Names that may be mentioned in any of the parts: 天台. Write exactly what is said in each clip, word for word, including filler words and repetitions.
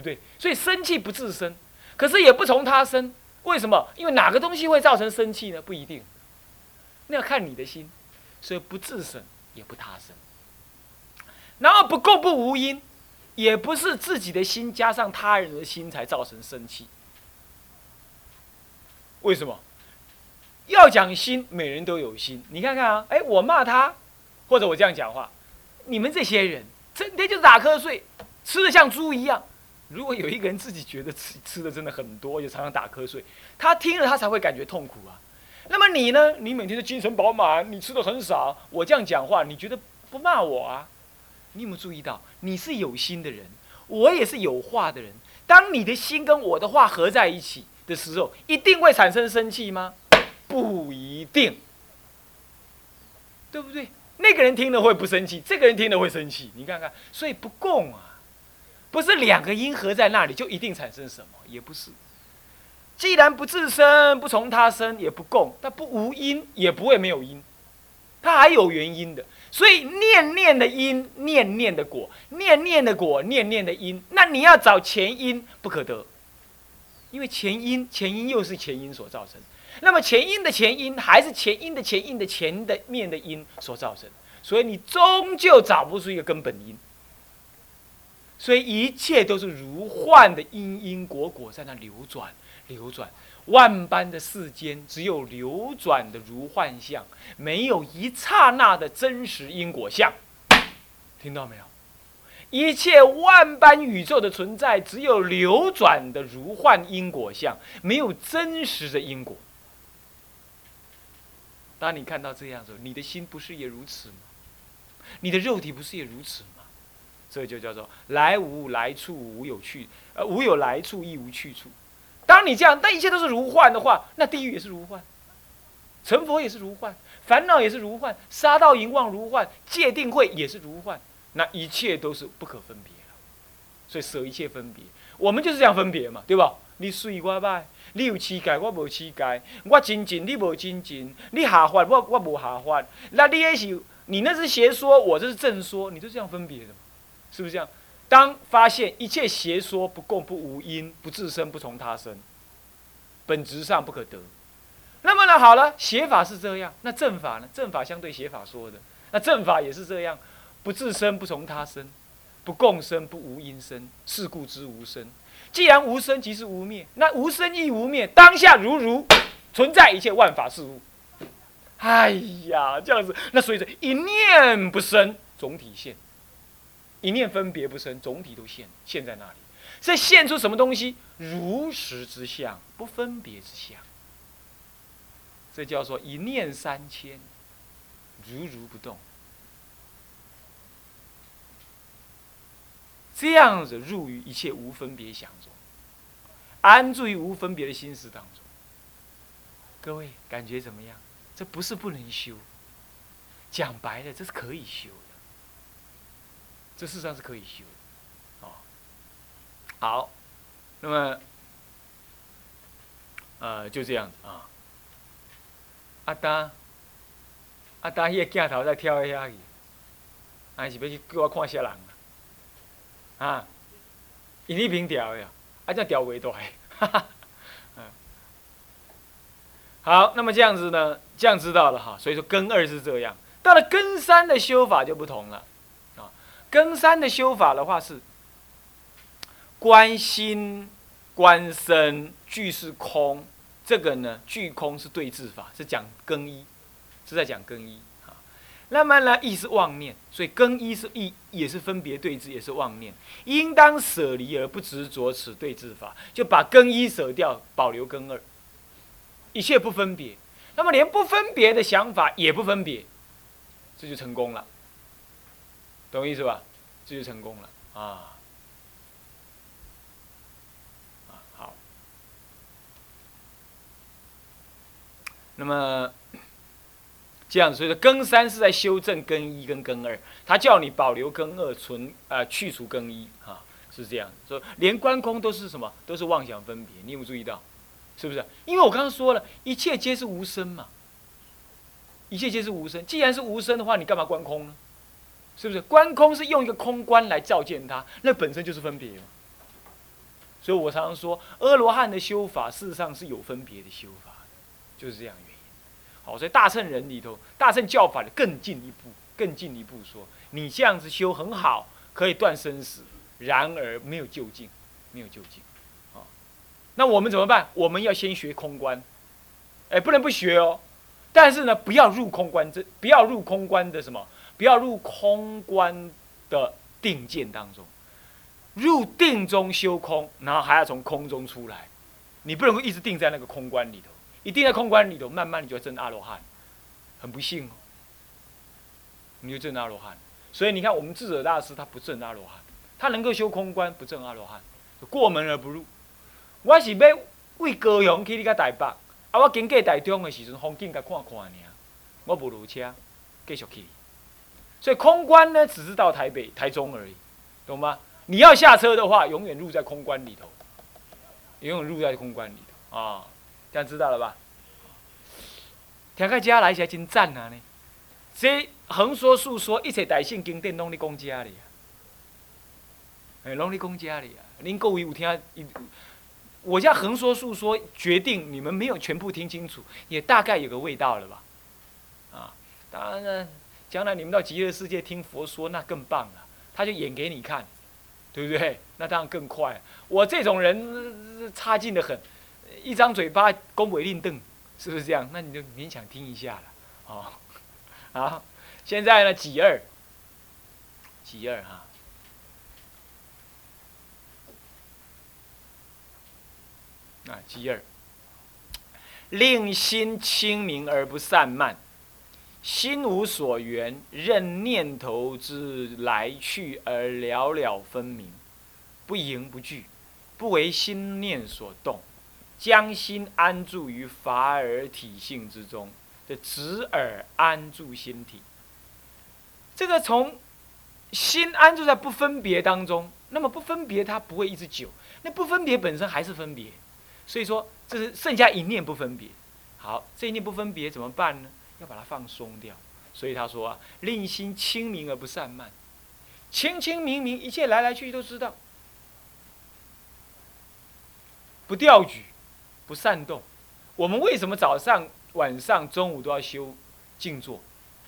不对？所以生气不自生，可是也不从他生。为什么？因为哪个东西会造成生气呢？不一定，那要看你的心。所以不自生，也不他生。然后不垢不无因，也不是自己的心加上他人的心才造成生气。为什么？要讲心，每人都有心。你看看啊，哎，我骂他，或者我这样讲话，你们这些人整天就打瞌睡，吃的像猪一样。如果有一个人自己觉得吃吃的真的很多，也常常打瞌睡，他听了他才会感觉痛苦啊。那么你呢？你每天都精神饱满，你吃的很少。我这样讲话，你觉得不骂我啊？你有没有注意到，你是有心的人，我也是有话的人。当你的心跟我的话合在一起的时候，一定会产生生气吗？不一定，对不对？那个人听了会不生气，这个人听了会生气。你看看，所以不共啊。不是两个因合在那里就一定产生什么，也不是。既然不自生，不从他生，也不共，但不无因，也不会没有因，它还有原因的。所以念念的因，念念的果，念念的果，念念的因。那你要找前因不可得，因为前因，前因又是前因所造成。那么前因的前因，还是前因的前因的前的面的因所造成。所以你终究找不出一个根本因。所以一切都是如幻的因因果果在那流转流转，万般的世间只有流转的如幻相，没有一刹那的真实因果相。听到没有？一切万般宇宙的存在只有流转的如幻因果相，没有真实的因果。当你看到这样的时候，你的心不是也如此吗？你的肉体不是也如此吗？这就叫做来无来处，无有去，呃，无有来处，亦无去处。当你这样，但一切都是如幻的话，那地狱也是如幻，成佛也是如幻，烦恼也是如幻，杀盗淫妄如幻，戒定慧也是如幻，那一切都是不可分别了。所以舍一切分别，我们就是这样分别嘛，对吧？你水我歹，你有世界我无世界，我精进你无精进，你下法我我无下法，那你那是你那是邪说，我这是正说，你就这样分别的。是不是这样？当发现一切邪说不共不无因，不自生不从他生，本质上不可得。那么呢，好了，邪法是这样，那正法呢？正法相对邪法说的，那正法也是这样，不自生不从他生，不共生不无因生，是故知无生。既然无生，即是无灭。那无生亦无灭，当下如如存在一切万法事物。哎呀，这样子，那所以说一念不生，总体现。一念分别不生，总体都现现在那里。这现出什么东西？如实之相，不分别之相。这叫做一念三千，如如不动。这样子入于一切无分别想中，安住于无分别的心识当中。各位感觉怎么样？这不是不能修，讲白了，这是可以修的。这事实上是可以修的，哦，好，那么，呃，就这样子啊。阿达，阿达，迄个镜头再跳一下去，还是要去叫我看啥人啊？啊，因迄平调的，啊，这调袂大，哈哈，嗯。好，那么这样子呢，这样知道了哈。所以说根二是这样，到了根三的修法就不同了。根三的修法的话是观心、观身，俱是空。这个呢，俱空是对治法，是讲根一，是在讲根一啊。那么呢，意是妄念，所以根一是意，也是分别对治，也是妄念。应当舍离而不执着此对治法，就把根一舍掉，保留根二，一切不分别。那么连不分别的想法也不分别，这就成功了。懂意思吧？这就成功了啊！啊，好。那么这样，所以说根三是在修正根一跟根二，他叫你保留根二，存啊去除根一啊，是这样。所以连观空都是什么？都是妄想分别。你有没有注意到？是不是？因为我刚刚说了，一切皆是无生嘛。一切皆是无生，既然是无生的话，你干嘛观空呢？是不是观空是用一个空观来照见它，那本身就是分别嘛，所以我常常说，阿罗汉的修法事实上是有分别的修法，就是这样原因。好，所以大乘人里头，大乘教法的更进一步，更进一步说，你这样子修很好，可以断生死，然而没有究竟，没有究竟。啊，那我们怎么办？我们要先学空观，哎、欸，不能不学哦。但是呢，不要入空观，这不要入空观的什么？不要入空观的定见当中。入定中修空，然后还要从空中出来，你不能够一直定在那个空观里头，一定在空观里头，慢慢你就证阿罗汉，很不幸哦，你就证阿罗汉。所以你看我们智者大师他不证阿罗汉，他能够修空观不证阿罗汉，过门而不入。我是要为高雄去你个台北，啊我经过台中的时阵风景甲看看尔，我无落车，继续去。所以空观呢，只是到台北、台中而已，懂吗？你要下车的话，永远入在空观里头，永远入在空观里头啊、哦！这样知道了吧？听到这来是真赞啊！呢，这横说竖说，一切大乘经典拢咧讲遮哩，哎，拢咧讲遮哩啊！您各位有听？我这横说竖说，决定你们没有全部听清楚，也大概有个味道了吧？啊，当然呢，将来你们到极乐世界听佛说，那更棒了，他就演给你看。对不对？那当然更快。我这种人差劲得很，一张嘴巴恭维令瞪，是不是这样？那你就勉强听一下了，哦。好，现在呢，己二，己二哈。啊，己二，令心清明而不散漫，心无所缘，任念头之来去而了了分明，不迎不拒，不为心念所动，将心安住于法尔体性之中，这止尔安住心体。这个从心安住在不分别当中，那么不分别它不会一直久，那不分别本身还是分别，所以说这是剩下一念不分别。好，这一念不分别怎么办呢？要把它放松掉，所以他说啊，令心清明而不散漫，清清明明，一切来来去去都知道，不调举，不散动。我们为什么早上、晚上、中午都要修静坐，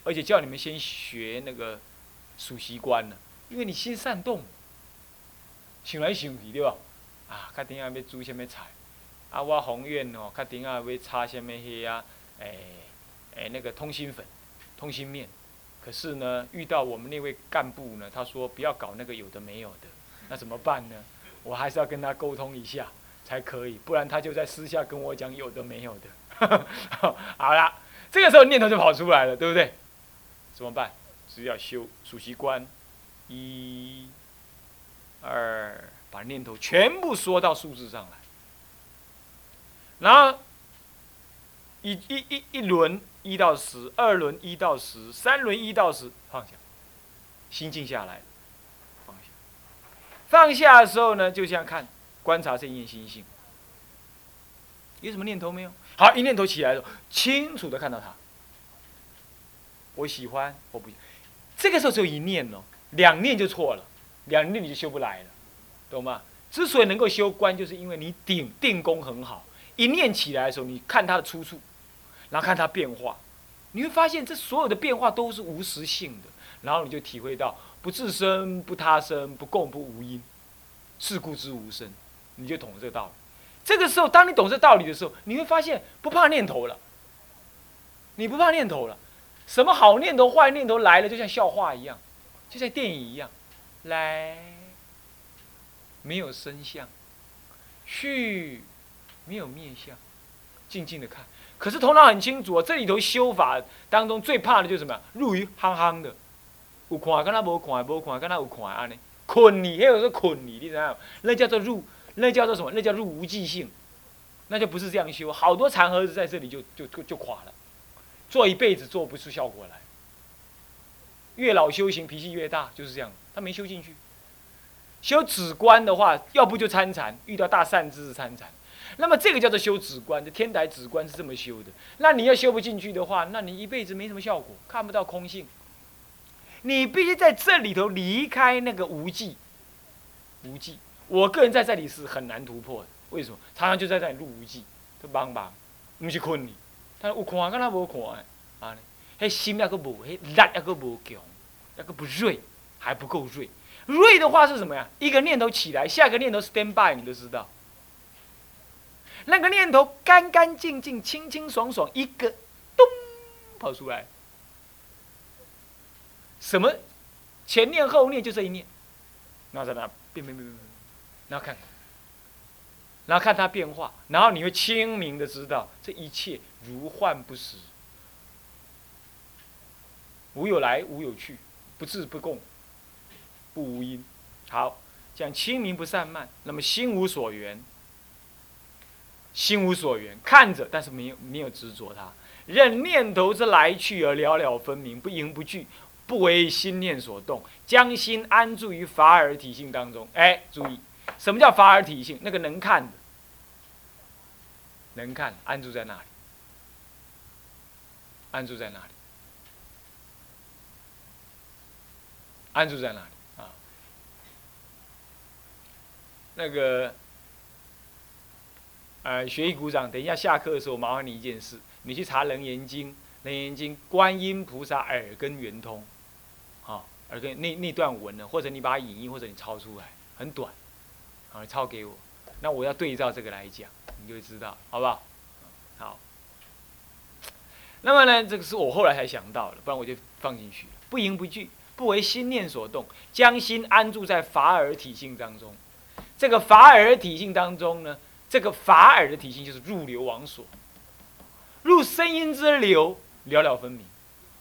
而且叫你们先学那个数息观呢？因为你心散动，想来想去对吧？啊，较顶下要煮什么菜？啊，我宏愿哦，较顶下要炒什么虾啊？哎、欸。哎、欸，那个通心粉、通心面，可是呢，遇到我们那位干部呢，他说不要搞那个有的没有的，那怎么办呢？我还是要跟他沟通一下才可以，不然他就在私下跟我讲有的没有的。好啦，这个时候念头就跑出来了，对不对？怎么办？只要修数息观，一、二，把念头全部缩到数字上来，然后一一一一轮。一到十，二轮一到十，三轮一到十，放下，心静下来，放下。放下的时候呢，就像看观察这一念心性，有什么念头没有？好，一念头起来了，清楚的看到它。我喜欢，我不喜欢。这个时候只有一念哦，两念就错了，两念你就修不来了，懂吗？之所以能够修观，就是因为你定定功很好。一念起来的时候，你看它的出处。然后看它变化，你会发现这所有的变化都是无实性的，然后你就体会到不自身、不他身、不共、不无因，是故知无生，你就懂了这个道理。这个时候，当你懂这道理的时候，你会发现不怕念头了，你不怕念头了，什么好念头、坏念头来了，就像笑话一样，就像电影一样，来，没有声相，去，没有面相，静静的看。可是头脑很清楚、哦，这里头修法当中最怕的就是什么？入于憨憨的，有看跟他无看，无看跟他有看安尼，困你，还有说困你，你知道吗？那叫做入，那叫做什么？那叫入无记性，那就不是这样修。好多残盒子在这里就就就就垮了，做一辈子做不出效果来。越老修行脾气越大，就是这样，他没修进去。修止观的话，要不就参禅，遇到大善知识参禅。那么这个叫做修止观，这天台止观是这么修的。那你要修不进去的话，那你一辈子没什么效果，看不到空性。你必须在这里头离开那个无记，无记，我个人在这里是很难突破的。为什么？常常就在这里入无际，都茫茫，不是困呢。他有看，敢那无看的，啊呢？迄心还阁无，迄力还阁无强，还阁不锐，还不够锐。锐的话是什么呀？一个念头起来，下一个念头 stand by， 你都知道。那个念头干干净净、清清爽爽，一个咚跑出来。什么前念后念就这一念，然后在那变变变变，然后看，然后看它变化，然后你会清明的知道这一切如幻不实，无有来无有去，不自不共，不无因。好，讲清明不散漫，那么心无所缘，心无所缘，看着但是没有没有执着它，任念头之来去而了了分明，不迎不拒。不为心念所动，将心安住于法尔体性当中。哎、欸，注意，什么叫法尔体性？那个能看的，能看，安住在那里，安住在那里，安住在那里啊。那个，呃，学艺鼓掌，等一下下课的时候，麻烦你一件事，你去查《楞严经》，《楞严经》观音菩萨耳根圆通。而且那那段文呢，或者你把它引用，或者你抄出来，很短，啊，抄给我，那我要对照这个来讲，你就会知道，好不好？好。那么呢，这个是我后来才想到的，不然我就放进去了。不迎不拒，不为心念所动，将心安住在法尔体性当中。这个法尔体性当中呢，这个法尔的体性就是入流往所，入声音之流，了了分明，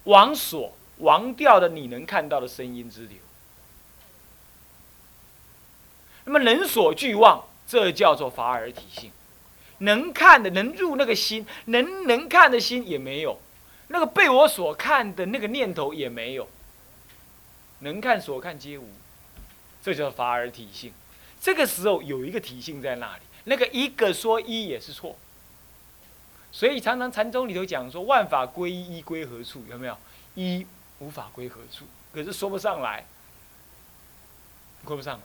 往所。亡掉的你能看到的声音之流，那么能所俱忘，这叫做法尔体性。能看的能入那个心，能能看的心也没有，那个被我所看的那个念头也没有，能看所看皆无，这叫法尔体性。这个时候有一个体性在那里，那个一个说一也是错，所以常常禅宗里头讲说万法归一，一归何处？有没有一？无法归何处？可是说不上来，归不上来，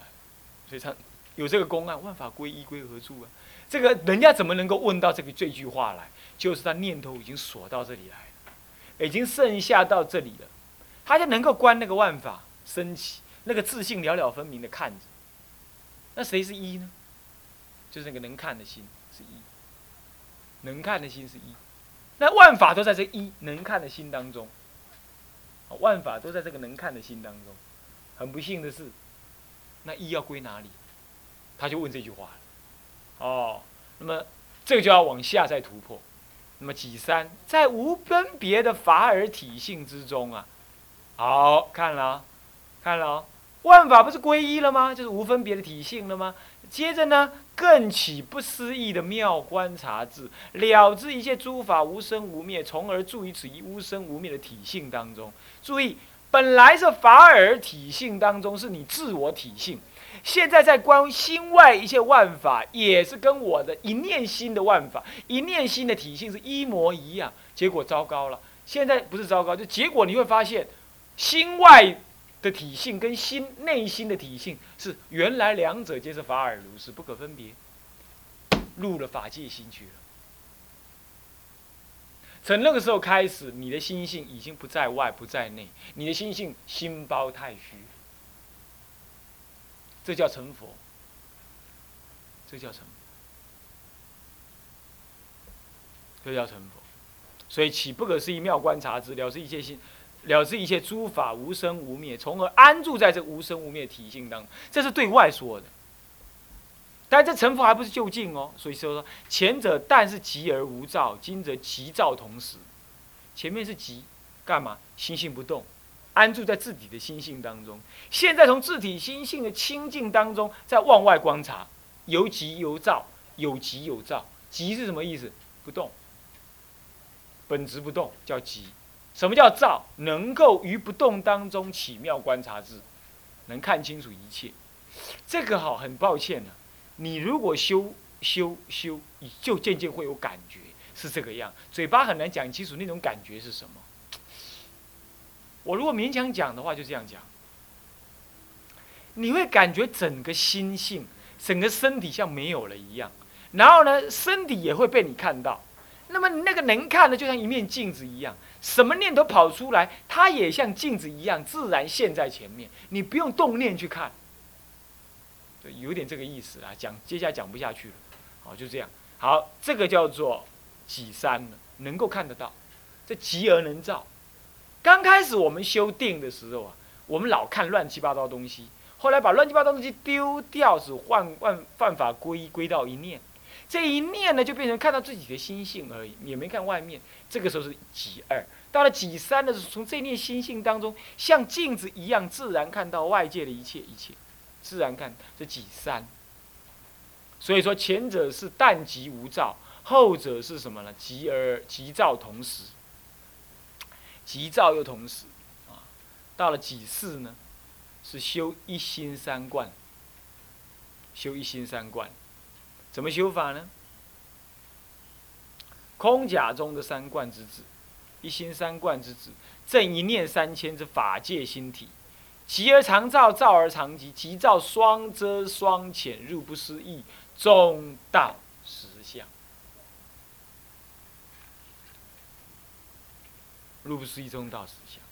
所以他有这个公案：万法归一，归何处啊？这个人家怎么能够问到这个这句话来？就是他念头已经锁到这里来了，已经剩下到这里了，他就能够观那个万法升起，那个自性了了分明的看着。那谁是一呢？就是那个能看的心是一，能看的心是一，那万法都在这一能看的心当中。万法都在这个能看的心当中，很不幸的是，那一要归哪里？他就问这句话了。哦，那么这个就要往下再突破。那么几三在无分别的法尔体性之中啊，好看了、哦，看了、哦，万法不是归一了吗？就是无分别的体性了吗？接着呢，更起不思议的妙观察智，了知一切诸法无生无灭，从而住于此一无生无灭的体性当中。注意，本来是法尔体性当中是你自我体性，现在在观心外一切万法，也是跟我的一念心的万法、一念心的体性是一模一样。结果糟糕了，现在不是糟糕，就结果你会发现，心外的体性跟心内心的体性是原来两者皆是法尔如是，不可分别，入了法界心去了。从那个时候开始，你的心性已经不在外不在内，你的心性心包太虚，这叫成佛，这叫成佛，这叫成佛。所以岂不可思议妙观察之，了知一切心。了知一切诸法无生无灭，从而安住在这无生无灭体性当中，这是对外说的。但这成佛还不是究竟哦，所以说前者但是极而无造，今则极造同时。前面是极，干嘛？心性不动，安住在自己的心性当中。现在从自体心性的清净当中，在往外观察，由极由造，有极有造。极是什么意思？不动，本质不动，叫极。什么叫照？能够于不动当中起妙观察智，能看清楚一切。这个好，很抱歉了、啊。你如果修修修，你就渐渐会有感觉，是这个样。嘴巴很难讲清楚那种感觉是什么。我如果勉强讲的话，就这样讲。你会感觉整个心性整个身体像没有了一样。然后呢，身体也会被你看到。那么那个能看的就像一面镜子一样，什么念头跑出来，它也像镜子一样自然现在前面，你不用动念去看。有点这个意思啊，讲接下来讲不下去了，好，就这样。好，这个叫做己三了，能够看得到，这极而能照。刚开始我们修定的时候啊，我们老看乱七八糟东西，后来把乱七八糟东西丢掉，只换换犯法归归到一念。这一念呢，就变成看到自己的心性而已，也没看外面。这个时候是己二，到了己三的时候，从这念心性当中，像镜子一样自然看到外界的一切一切，自然看这己三。所以说，前者是但即无照，后者是什么呢？即而即照同时，即照又同时啊。到了己四呢，是修一心三观，修一心三观。怎么修法呢？空假中的三观之智，一心三观之智，正一念三千之法界心体，极而常照，照而常极，极照双遮双潜，入不思议，中道实相。入不思议，中道实相。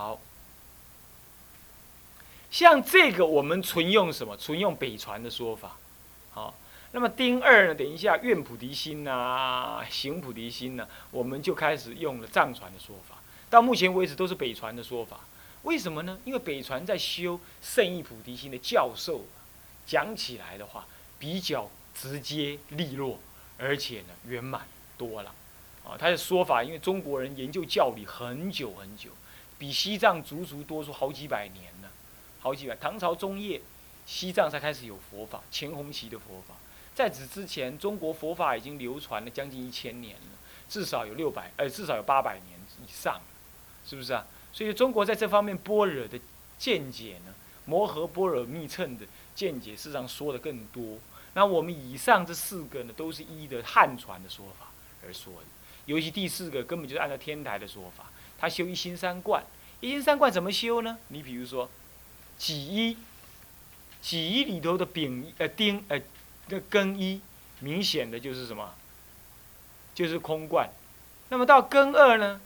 好。像这个，我们纯用什么？纯用北传的说法，好。那么丁二呢？等一下，愿菩提心呐、啊，行菩提心呐、啊，我们就开始用了藏传的说法。到目前为止都是北传的说法，为什么呢？因为北传在修圣意菩提心的教授，讲起来的话比较直接利落，而且呢圆满多了。啊，他的说法，因为中国人研究教理很久很久，比西藏足足多出好几百年了。好几百，唐朝中叶，西藏才开始有佛法，钱洪旗的佛法。在此之前，中国佛法已经流传了将近一千年了，至少有六百，呃，至少有八百年以上，是不是啊？所以中国在这方面般若的见解呢，摩诃般若密乘的见解，事实上说的更多。那我们以上这四个呢，都是依的汉传的说法而说的，尤其第四个根本就是按照天台的说法，他修一心三观。一心三观怎么修呢？你比如说。己一，己一里头的丙呃丁呃那庚一，明显的就是什么？就是空观。那么到庚二呢？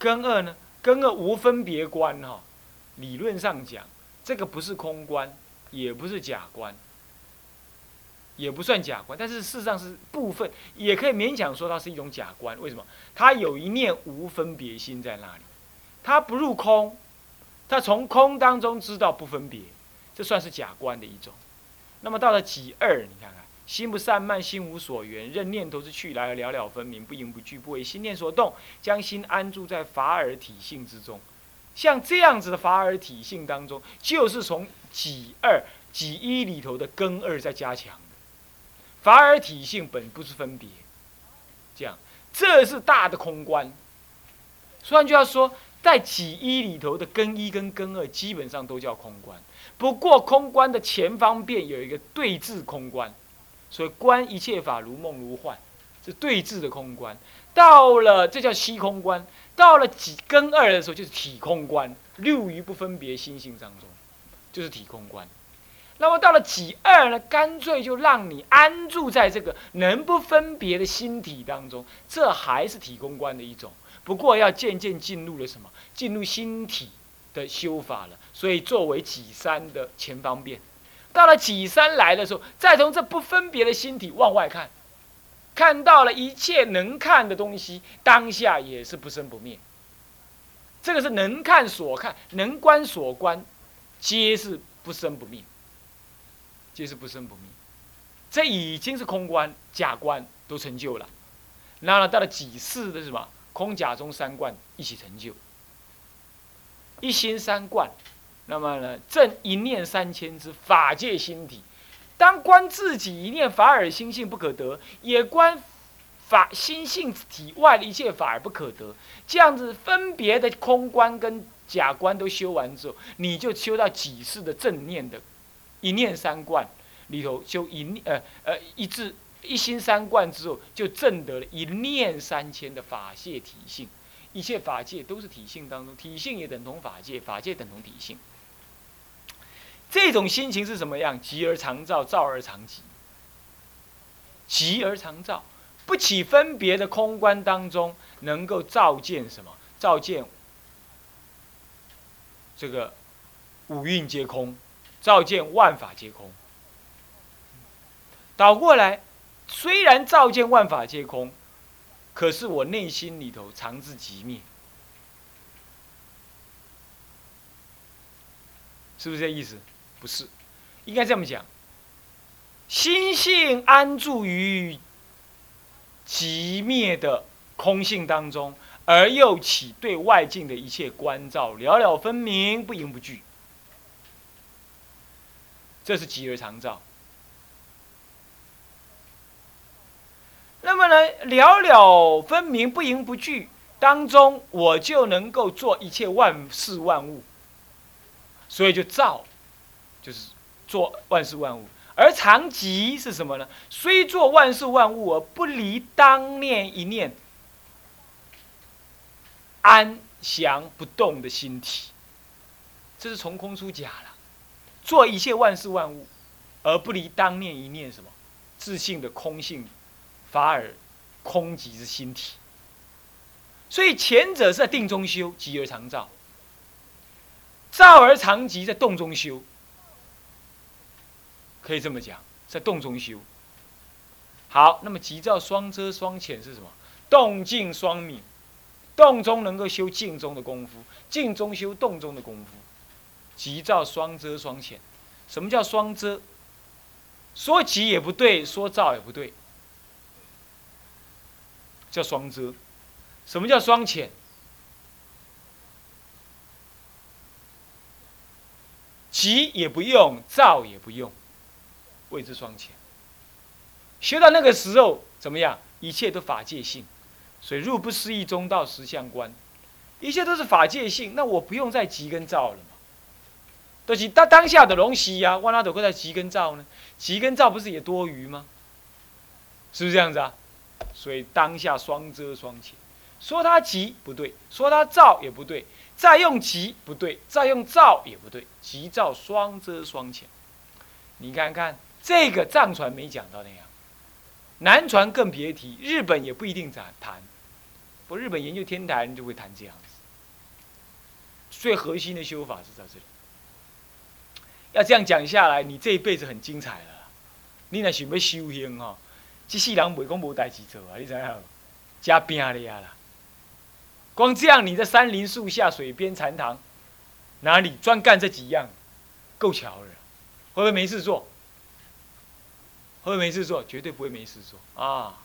庚二呢？庚二无分别观哈、哦，理论上讲，这个不是空观，也不是假观，也不算假观，但是事实上是部分，也可以勉强说它是一种假观。为什么？它有一念无分别心在那里，它不入空。他从空当中知道不分别，这算是假观的一种。那么到了己二，你看看，心不散漫，心无所缘，任念头之去来而了了分明，不迎不拒，不为心念所动，将心安住在法尔体性之中。像这样子的法尔体性当中，就是从己二、己一里头的根二在加强的。法尔体性本不是分别，这样，这是大的空观。所以就要说。在己一里头的根一跟根二基本上都叫空观，不过空观的前方便有一个对治空观，所以观一切法如梦如幻，是对治的空观。到了这叫息空观，到了己根二的时候就是体空观，六于不分别心性当中，就是体空观。那么到了己二呢，干脆就让你安住在这个能不分别的心体当中，这还是体空观的一种。不过要渐渐进入了什么？进入心体的修法了，所以作为己三的前方便。到了己三来的时候，再从这不分别的心体往外看，看到了一切能看的东西，当下也是不生不灭。这个是能看所看，能观所观，皆是不生不灭，皆是不生不灭。这已经是空观、假观都成就了。然后到了己四的是什么？空假中三观一起成就，一心三观，那么呢，正一念三千之法界心体，当观自己一念法尔心性不可得，也观法心性体外的一切法而不可得。这样子分别的空观跟假观都修完之后，你就修到己四的正念的一念三观里头，修一呃呃一致。一心三观之后，就证得了一念三千的法界体性，一切法界都是体性当中，体性也等同法界，法界等同体性。这种心情是什么样？急而常照，照而常急。急而常照，不起分别的空观当中，能够照见什么？照见这个五蕴皆空，照见万法皆空。倒过来，虽然照见万法皆空，可是我内心里头常自寂灭。是不是这意思？不是，应该这么讲。心性安住于寂灭的空性当中，而又起对外境的一切关照，了了分明，不迎不拒。这是极而常照。那么呢，了了分明，不迎不拒当中，我就能够做一切万事万物。所以就照，就是做万事万物；而常寂是什么呢？虽做万事万物，而不离当念一念安详不动的心体。这是从空出假了，做一切万事万物，而不离当念一念什么自性的空性法尔空寂之心体。所以前者是在定中修，寂而常照。照而常寂，在动中修，可以这么讲，在动中修。好，那么寂照双遮双遣是什么？动静双泯，动中能够修静中的功夫，静中修动中的功夫。寂照双遮双遣，什么叫双遮？说寂也不对，说照也不对，叫双遮。什么叫双遣？寂也不用，照也不用，谓之双遣。学到那个时候，怎么样？一切都法界性，所以入不思议中道实相观，一切都是法界性。那我不用再寂跟照了嘛？都、就是当当下的东西呀，我哪都会在寂跟照呢？寂跟照不是也多余吗？是不是这样子啊？所以当下双遮双遣，说他寂不对，说他照也不对。再用寂不对，再用照也不对，寂照双遮双遣。你看看这个藏传没讲到那样，南传更别提，日本也不一定谈。不，日本研究天台人就会谈这样子。最核心的修法是在这里。要这样讲下来，你这一辈子很精彩了。你若想要修行吼，这世人袂讲无代志做啊，你知影无？加拼了啦。光这样，你在山林树下、水边、禅堂，哪里专干这几样，够巧了。会不会没事做？会不会没事做？绝对不会没事做啊！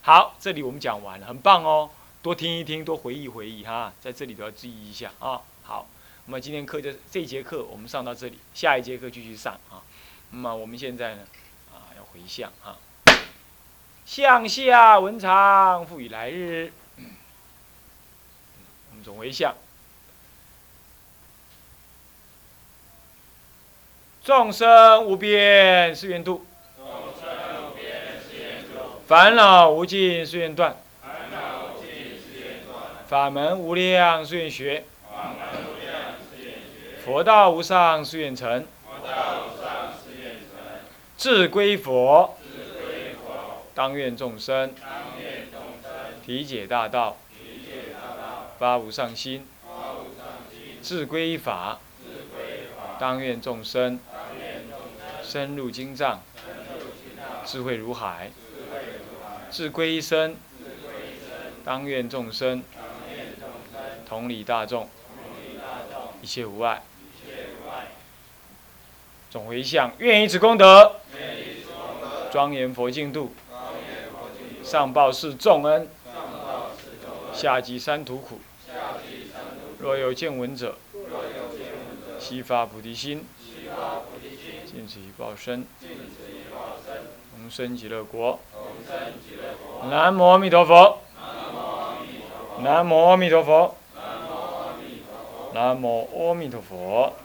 好，这里我们讲完了，很棒哦，多听一听，多回忆回忆哈，在这里都要注意一下啊。好，那么今天课就这一节课我们上到这里，下一节课继续上啊。那么我们现在呢，啊，要回向啊，向下文长赋予来日。总回向，众生无边誓愿度，众生无边誓愿度，烦恼无尽誓愿断，烦恼无尽誓愿断，法门无量誓愿学，法门无量誓愿学，佛道无上誓愿成，佛道无上誓愿成，至归佛，至归佛，当愿众生，当愿众生，体解大道。发无上心，智归法，当愿众生深入经藏，智慧如海；智归身，当愿众生同理大众，一切无碍。总回向，愿以此功德，庄严佛净土，上报四重恩，下济三途苦。若有见闻者，悉发菩提心，尽此一报身，同生极乐国。南无阿弥陀佛，南无阿弥陀佛，南无阿弥陀佛，南无阿弥陀佛。